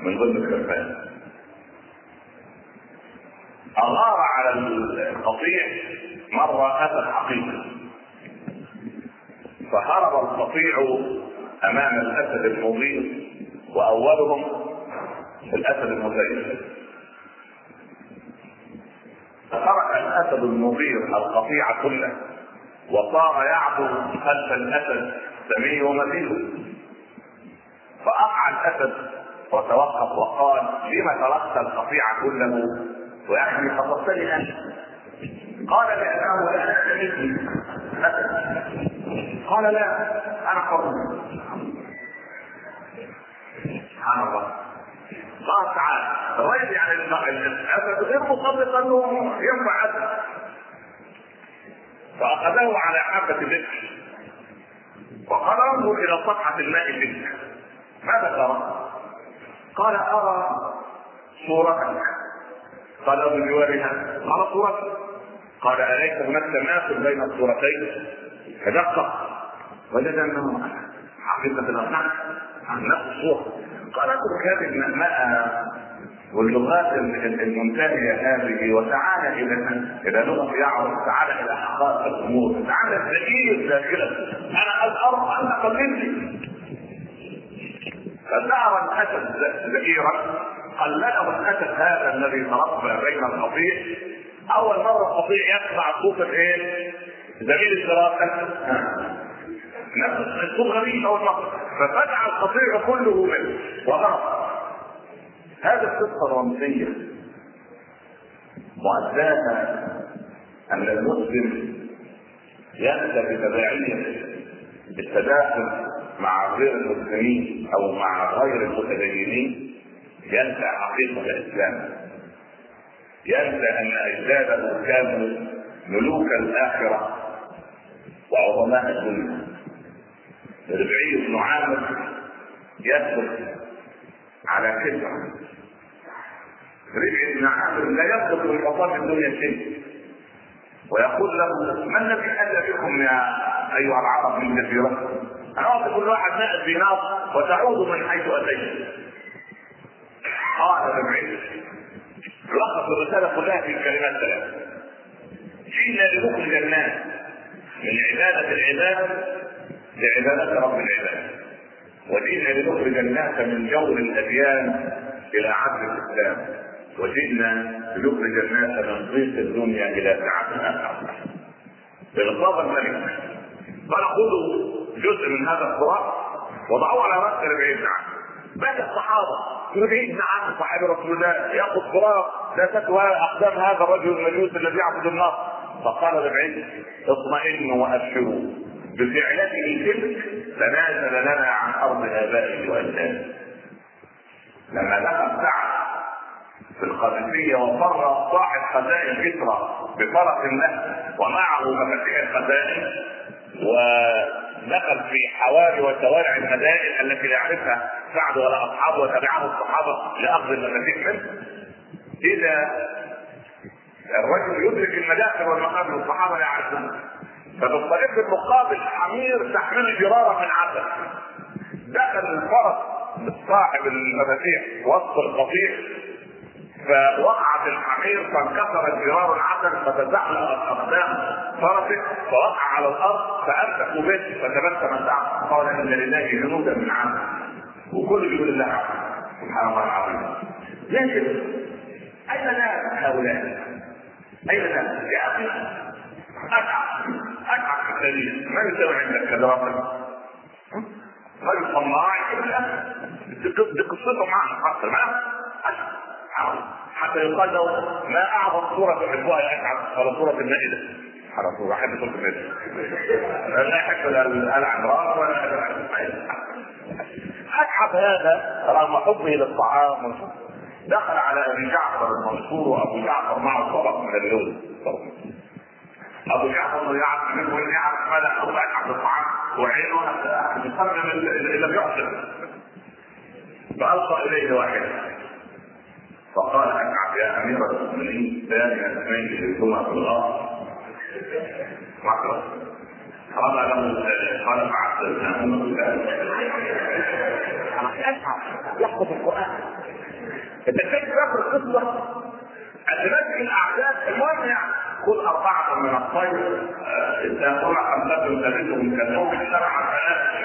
من ضمن الخرفان. أغار على القطيع مرة أسد حقيقي، فهرب القطيع أمام الأسد المضيء وأولهم الأسد المزيف. فرق الأسد المضيف القطيع كله وصار يعبر خلف الأسد سميه ومثيله. فأقع الأسد وتوقف وقال: لما تركت القطيع كله ويعني خطفتني أنت؟ قال: لأنه لا أستمد أسد. قال: لا، أنا حر. سبحان الله. قال: تعالى. الرجل يعني الاسد غير مصدق انه ينفع اسد. فاخذه على حافه ذبح وقال: انظر الى صفحه الماء الذبح، ماذا ترى؟ قال: ارى صورتك. قال: او بجوارها؟ قال: صورتك. قال: اليس هناك تماثل بين الصورتين؟ فدقق وجد انه حقيقه الاصنام نفس الصوره. قال: اترك هذه المأمأة واللغات المنتهية هذه وتعالى إلى إلى لغة يعرف، تعالى إلى حقائق الأمور، تعالى الدليل ذاكرة. أنا الأرض أنت قلبي. فدعا الأسد زئيرا. قال: لا، الأسد هذا الذي تربى بين القطيع أول مرة القطيع يسمع صوت إيه؟ دليل الشراكة. نفس الصوت غريب أول مرة. ففزع القطيع كله منه وغرق. هذه القصه الرمزيه مؤداها ان المسلم يأتى بتبعيه بالتداخل مع غير المسلمين او مع غير المتدينين، ينسى حقيقه الاسلام، ينسى ان اجداده كانوا ملوك الاخره وعظماء الدنيا. ربعي بن عامر يدخل على كلمة. ربعي بن عامر لا يدخل في حطام الدنيا شيء، ويقول له: ما الذي حل بكم يا أيها العرب من كثيرة؟ أنا أعطي كل واحد مائة دينار وتعود من حيث أتيت. قال ربعي لقب الرسالة كلها في الكلمات ثلاثة: جئنا لنخرج الناس من عبادة العباد لعبادة رب العباد، وجئنا لنخرج الناس من جور الأديان إلى عدل الإسلام، وجئنا لنخرج الناس من ضيق الدنيا إلى سعتها. بالخطاب الملك قال: خذوا جزء من هذا القرآن وضعوه على رأس ربعي بن عامر. بات الصحابة: ربعي بن عامر صاحب رسول الله يأخذ قرآن، لا تكوى أقدام هذا الرجل المجوس الذي يعبد النار. فقال ربعي: اطمئنوا وأبشروا، بفعلته تلك تنازل لنا عن ارض ابائه واجداده. لما دخل سعد الخلفية وفر صاحب خزائن كسرى بفرس النهر ومعه مفاتيح الخزائن، ودخل في حواري وشوارع الخزائن التي لا يعرفها سعد ولا اصحابه، وتبعه الصحابه لاخذ المفاتيح منه. اذا الرجل يدرك المداخل والمقابر والصحابه لا يعرفون، فبالطريق المقابل حمير تحمل جراره من عسل، دخل الفرس صاحب المفاتيح وسط القطيع فوقعت الحمير فانكسرت جرار العسل فتزحلق اقدام فرسه فوقع على الارض، فامسكوا به فتبسم الزعفر قال ان لله جنودا من عسل، وكل يقول الله سبحان الله العظيم. لكن اين ناس هؤلاء؟ اين ناس يا اخي؟ اتعب اتعب في التاريخ، ما يسوي عندك كدراسه؟ رجل طماع دي قصته معنا حتى ما حتى يقال له ما اعظم صوره تحبها يا اشعث؟ على صوره المائده. على صوره احب صوره المائده، لا احب العمران ولا احب العمران. اشعث هذا رغم حبه للطعام دخل على ابي جعفر المنصور، وابو جعفر معه طبق من اللوز. ابو جعفر ضيعت منه يعرف ماذا حصل على الطعام وعينه يصمم لم يحصل، فألقى إليه واحدا فقال أتعب يا أمير المؤمنين ثاني اثنين شركوها في الأرض مكرا، قال له قال معك أنا أتعب يحفظ القرآن. أنت كيف تذكر قصة أتمثل الأعداد المانعة كل أربعة من الطير إذا طلع خمسة وثلاثة كالنوم شرعا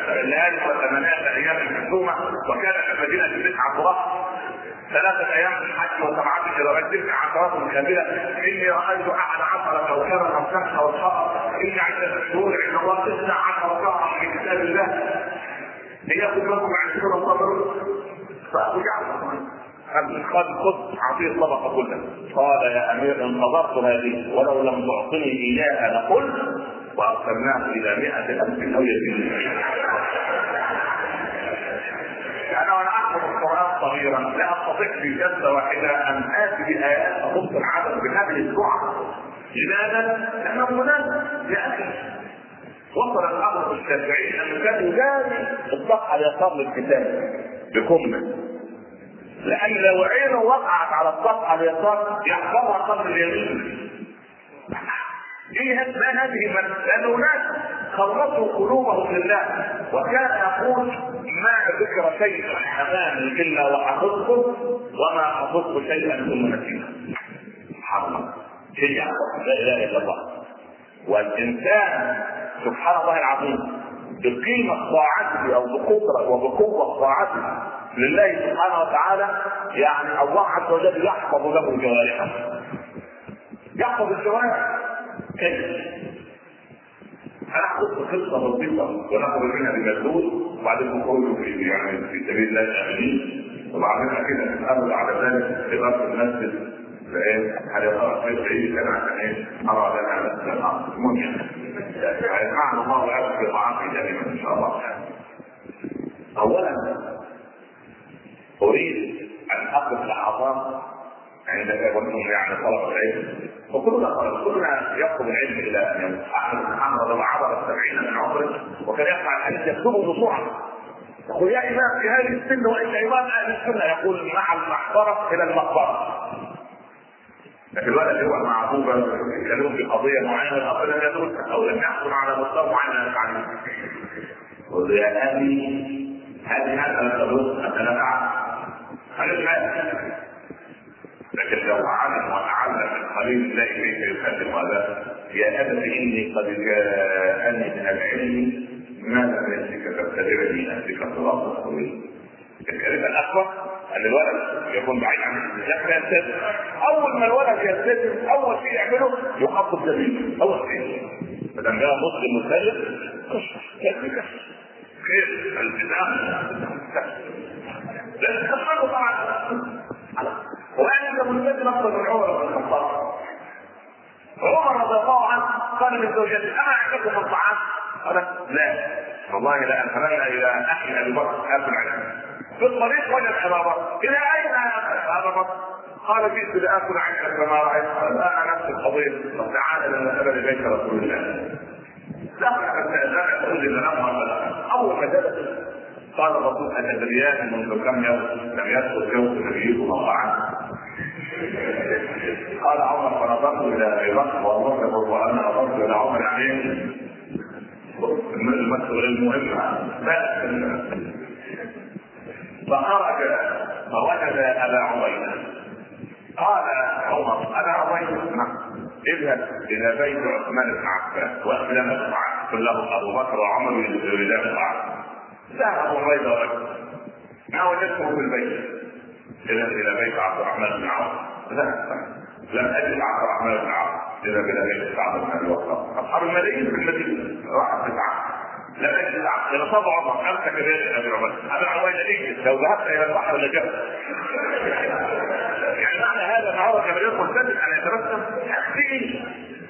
ثلاث وثمانية أيام الحكومة، وكانت المدينة تسعة طرق ثلاثة أيام الحج وسبعة جرائد تلك عشرات كبيرة. إني رأيت أحد عشر كوكبا وكبشة والحرب إني عشرة شهور عند الله تسعة عشر شهرا في كتاب الله ليأخذ لكم عشرين صبر. فأرجع قد خذ عطيه طبقه كلها. قال يا امير انتظرت هذه ولو لم تعطني اياها لقلت وارسلناه الى مئة الف او يزيد. انا وانا احفظ القران صغيرا لا استطيع في جلسه واحده ان اتي بايات اضبط العدد بهذه السرعه. لماذا؟ لانه مناسب يا اخي. وصل الامر بالشافعي انه كان يجاري الصفحه اليسار للكتاب بكمه، لأن لو عينه وقعت على الصفحة اليسار يحفظها قبل اليمين. ايه ما هذه المنزل؟ لأن هناك خلصوا قلوبهم لله، وكان يقول ما ذكر شيء امامي الا وحفظته وما حفظت شيئا ثم نسيته. سبحان الله، شيء لا اله الا الله. والانسان سبحان الله العظيم بقيمه طاعته او بقدره وبقوه طاعته لله سبحانه وتعالى، يعني الله عز وجل يحفظ له جوارحه، يحفظ الجوارح. كيف؟ هناخد قصه بسيطه وناخد منها بجلود وبعدين نخرج في يعني في سبيل الله الامين، وبعدها كده نتقابل على ذلك في غرفه المسجد فايه هنقرا في العيد انا عشان ايه ارى لنا مثل الارض ممكن هيسمعنا الله ويعرف في طعامي دائما ان شاء الله. اولا أريد أن أقف لحظات عند أبنهم يعني طلب العلم، وكلنا كلنا يطلب العلم إلى يعني أحد محمد لما عبر السبعين من عمره وكان يسمع الحديث يكتبه بصوره. يقول يا إمام في هذه السنة وإنت إمام أهل السنة، يقول مع المحبرة إلى المقبرة. لكن الولد هو مع أبوه يتكلمون في قضية معينة الأب لم يدرك أو لم يحصل على مستوى معين يفعله. يقول يا أبي هذه مسألة الرزق أتنفع على، لكن لو عالم وتعلم القليل لا كيف يخدم هذا. يا أبتي إني قد جاءني من العلم ما لم يأتك فابتدر من أهلك الصراط الطويل. الكلمة الأقوى أن الولد يكون بعيد عن الإنسان. أول ما الولد يلتزم أول شيء يعمله يخطط جديد، أول شيء فدام جاء مسلم مسلم كشف كشف كشف خير الإسلام لأن تخلوا طبعا وأن المنزل أفضل من عمر بن الخطاب. عمر رضي الله عنه قال للزوجات أما عندكم الطعام؟ قالت لا والله لا أتمنى إلى أهل أبي بكر أكل عنه. في الطريق وجد أبا بكر إلى أين أبا بكر؟ قال جئت لآكل عنك كما رأيت. قال أنا نفس القضية، تعال لنا أبا لبيت رسول الله. دخلت الأذان تقول لنا أمر أول ما جلس قال الرسول أتدريان منذ كم يوم لم يدخل جوز نبيه مطاعا؟ قال عمر فنظرت إلى أبي بكر وأمر وأنا أمرت إلى عمر عليه. المسألة المهمة فخرج فوجد أبا عبيدة. قال عمر أبا عبيدة اذهب إلى بيت عثمان بن عفان وأسلمه معه، كله أبو بكر وعمر يريدان معه. ذهب أبو عبيدة ورجل ما وجدته في البيت، اذهب إلى بيت عبد الرحمن بن عوف. لم أجد عبد الرحمن بن عوف، اذهب إلى بيت سعد بن أبي وقاص أصحاب المدينة في المدينة، راح تسعة لم أجد العبد إلى صدع عمر أمسك بيت أبي عبيدة. أبا عبيدة إيه لو ذهبت إلى البحر لجبت يعني معنى هذا أن عمر كان يدخل سجن أن يتبسم في إيه؟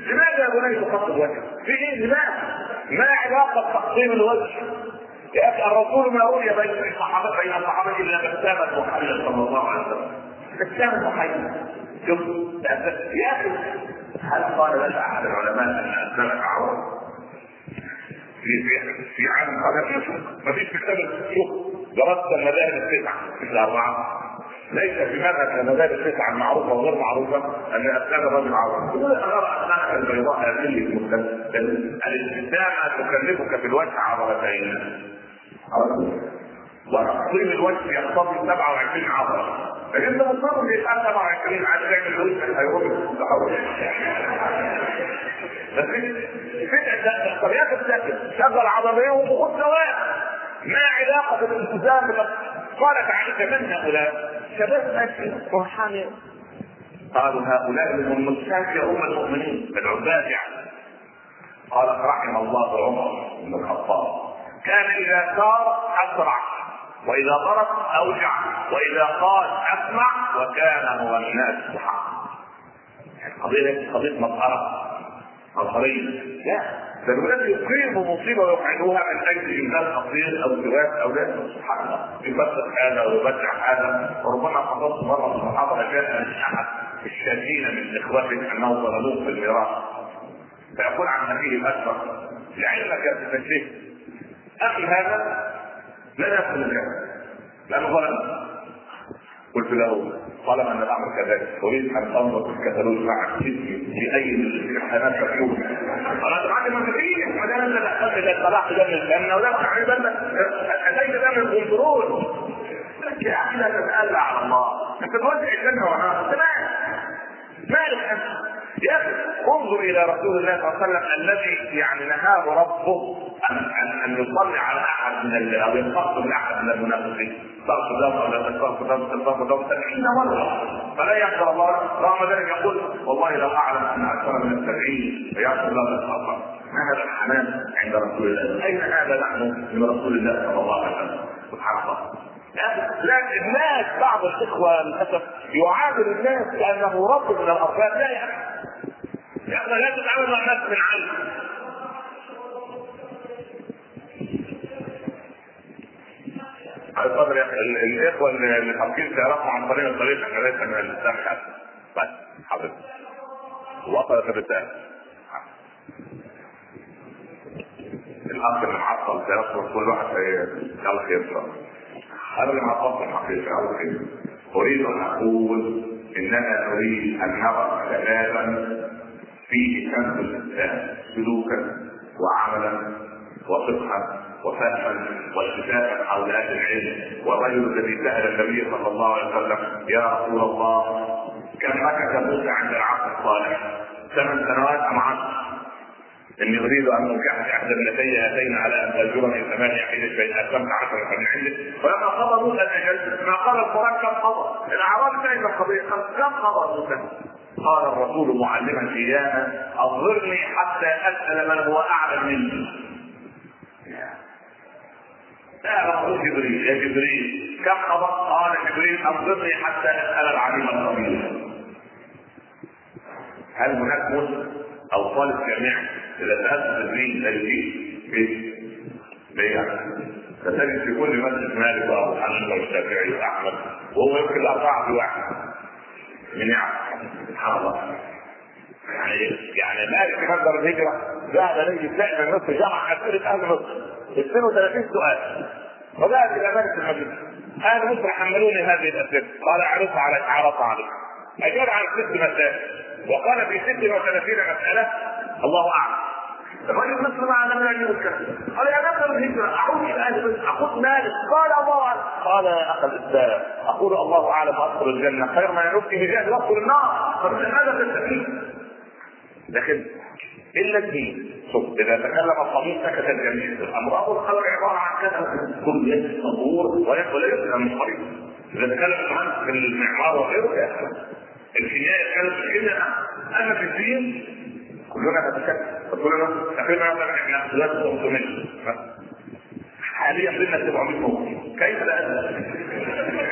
لماذا يا بني تخطط الوجه؟ في إيه؟ لماذا؟ ما علاقة تقسيم الوجه؟ يا أخي الرسول ما أولي بين الصحابة بين الصحابة إلا بسامة محمد صلى الله عليه وسلم، بسامة محمد. شوف يا أخي، هل قال لك أحد العلماء أن أسلمك عوض؟ في عام هذا ما فيش كتاب. شوف درست المذاهب التسعة مثل أربعة، ليس في مذهب المذاهب التسعة المعروفة وغير معروفة أن أسلم رجل عوض. غير أسلامك البيضاء هذه المكلفة، الإسلام تكلفك بالوجه عضلتين. وتقسيم الوجه يقتضي سبعة وعشرين عضلة، لكن ده مضطر ان يبقى سبعة وعشرين عشان الوجه هيقوم بتحول. لكن فكره طريقه السكن شغل عضليه وخد ثواب، ما علاقه بالالتزام اللي قالت عليك من هؤلاء شباب اكل وحامل؟ قالوا هؤلاء من المنشات يا ام المؤمنين العباد يعني. قال رحم الله عمر بن الخطاب كان إذا سار أسرع، وإذا ضرب أوجع، وإذا قال أسمع، وكان هو الناس سحاق. قضية قضية مسألة قضية لا، ده الولاد يقيموا مصيبة ويفعلوها من أجل إمداد قصير أو جواز أو لا سبحان الله، يبدع هذا ويبدع هذا. وربما حضرت مرة من الصحابة جاء من أحد الشاكين من إخوته أنه ظلموه في الميراث، فيقول عن نبيه الأكبر لعلمك يا سيدي أخي هذا لا يدخل الجنة لأنه ظلم. قلت له طالما أن الأمر كذلك أريد أن أنظر الكتالوج معك في أي الامتحانات تكون. قالت معك المنزلية ما دام أنت دخلت إلى الصلاح دم الجنة ولا تعرف أنك أتيت دم الكنترول لك يا أخي، لا تتألى على الله، أنت توزع الجنة وراها تمام مالك أنت يا أخي. انظر إلى رسول الله صلى الله عليه وسلم الذي يعني نهاه ربه أن يصلي على أحد من أو ينقص من أحد من المنافقين، صرف دم أو لا تصرف دم صرف دم سبعين مرة فلا يقدر الله. رغم ذلك يقول والله لا أعلم أن أكثر من السبعين فيغفر لهم الخطأ. ما هذا الحنان عند رسول الله؟ أين هذا نحن من رسول الله صلى الله عليه وسلم؟ سبحان الله. لكن الناس بعض الإخوة للأسف يعامل الناس كأنه رب من الأرباب. لا يا أخي يا أخي لا تتعامل مع الناس من علم. على القدر يا أخي الإخوة اللي حاطين سياراتهم عن طريق الطريق احنا ليس من الإسلام حد بس حضرتك وصلت الرسالة. الأخ اللي حصل سيارته كل واحد يلا خير إن شاء الله. أنا لما أفضل حقيقة أوكي أريد أن أقول إننا أريد أن نرى كلاماً فيه شمس الإسلام سلوكاً وعملاً وصدقاً وفهماً واكتساباً حول هذا العلم. والرجل الذي سأل النبي صلى الله عليه وسلم يا رسول الله كم مكث موسى عند العبد الصالح؟ ثمان سنوات أم عشر؟ إني أريد أن أنكحت إحدى ابنتي هاتين على أن تأجرني ثمانية حيلة بين أسلمت عشرة من عندك. ولما قضى موسى الأجل ما قال القرآن كم قضى؟ الأعراب سائلة القضية كم قضى موسى؟ قال الرسول معلما إيانا أضرني حتى أسأل من هو أعلم مني. يا رسول جبريل يا جبريل كم قضى؟ قال جبريل أضرني حتى أسأل العليم الخبير. هل هناك موسى أو طالب جامعي إذا سألت تدريب تدريب إيه؟ ليه؟ تسألت في كل مسجد مالك وأبو حنيفة والشافعي وأحمد وهو يمكن لا صاحب واحد. منع حرم. يعني يعني مالك حضر الهجرة ذهب نجد سائل النصف جمع أسئلة أهل مصر اثنين وثلاثين سؤال وذهب إلى مالك المدينة أهل مصر حملوني هذه الأسئلة قال اعرضها على اعرضها عليك أجاب عن ست مسائل وقال في ستة وثلاثين مسألة الله أعلم. الرجل مصر ما أنا من أجل الكلام قال يا نقل الهجرة أعود إلى أهل مصر أخذ مالك قال الله أعلم قال يا أخي الإسلام أقول الله أعلم أدخل الجنة خير ما يعود في مجال وأدخل النار فمن هذا تستفيد. لكن إلا الدين إذا تكلم الصديق سكت الجميع الأمر والخبر عبارة عن كذا كل يد صبور ولا يفهم من خريطة. إذا تكلم عن المعمار وغيره يا الكيمياء يتكلم أنا في الدين كلنا نتكلم كلنا تقريبا احنا ثلاثة وثمانين حاليا بيننا سبعمائة موقف كيف لا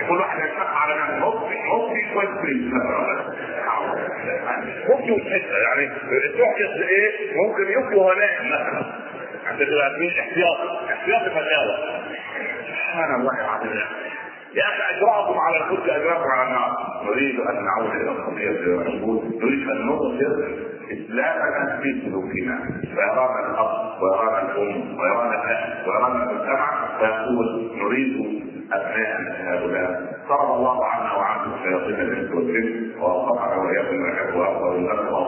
كل واحد يشرح على نفسه موقف موقف كويس ممكن تحسها يعني تحس ايه ممكن يبقوا هناك مثلا عشان تبقى احتياط احتياط المساوة. سبحان الله العظيم يا اخي اجرعكم على الخلق اجرعكم على النار. نريد ان نعود الى الخطير نريد ان نظهر اسلامنا في سلوكنا ويرانا الاب ويرانا الام ويرانا الاهل ويرانا المجتمع فيقول نريد أبناء هؤلاء صلى الله عنه وعنه الشياطين الانس والجن وأصحابه وإياكم من أحب وأفضل الأرض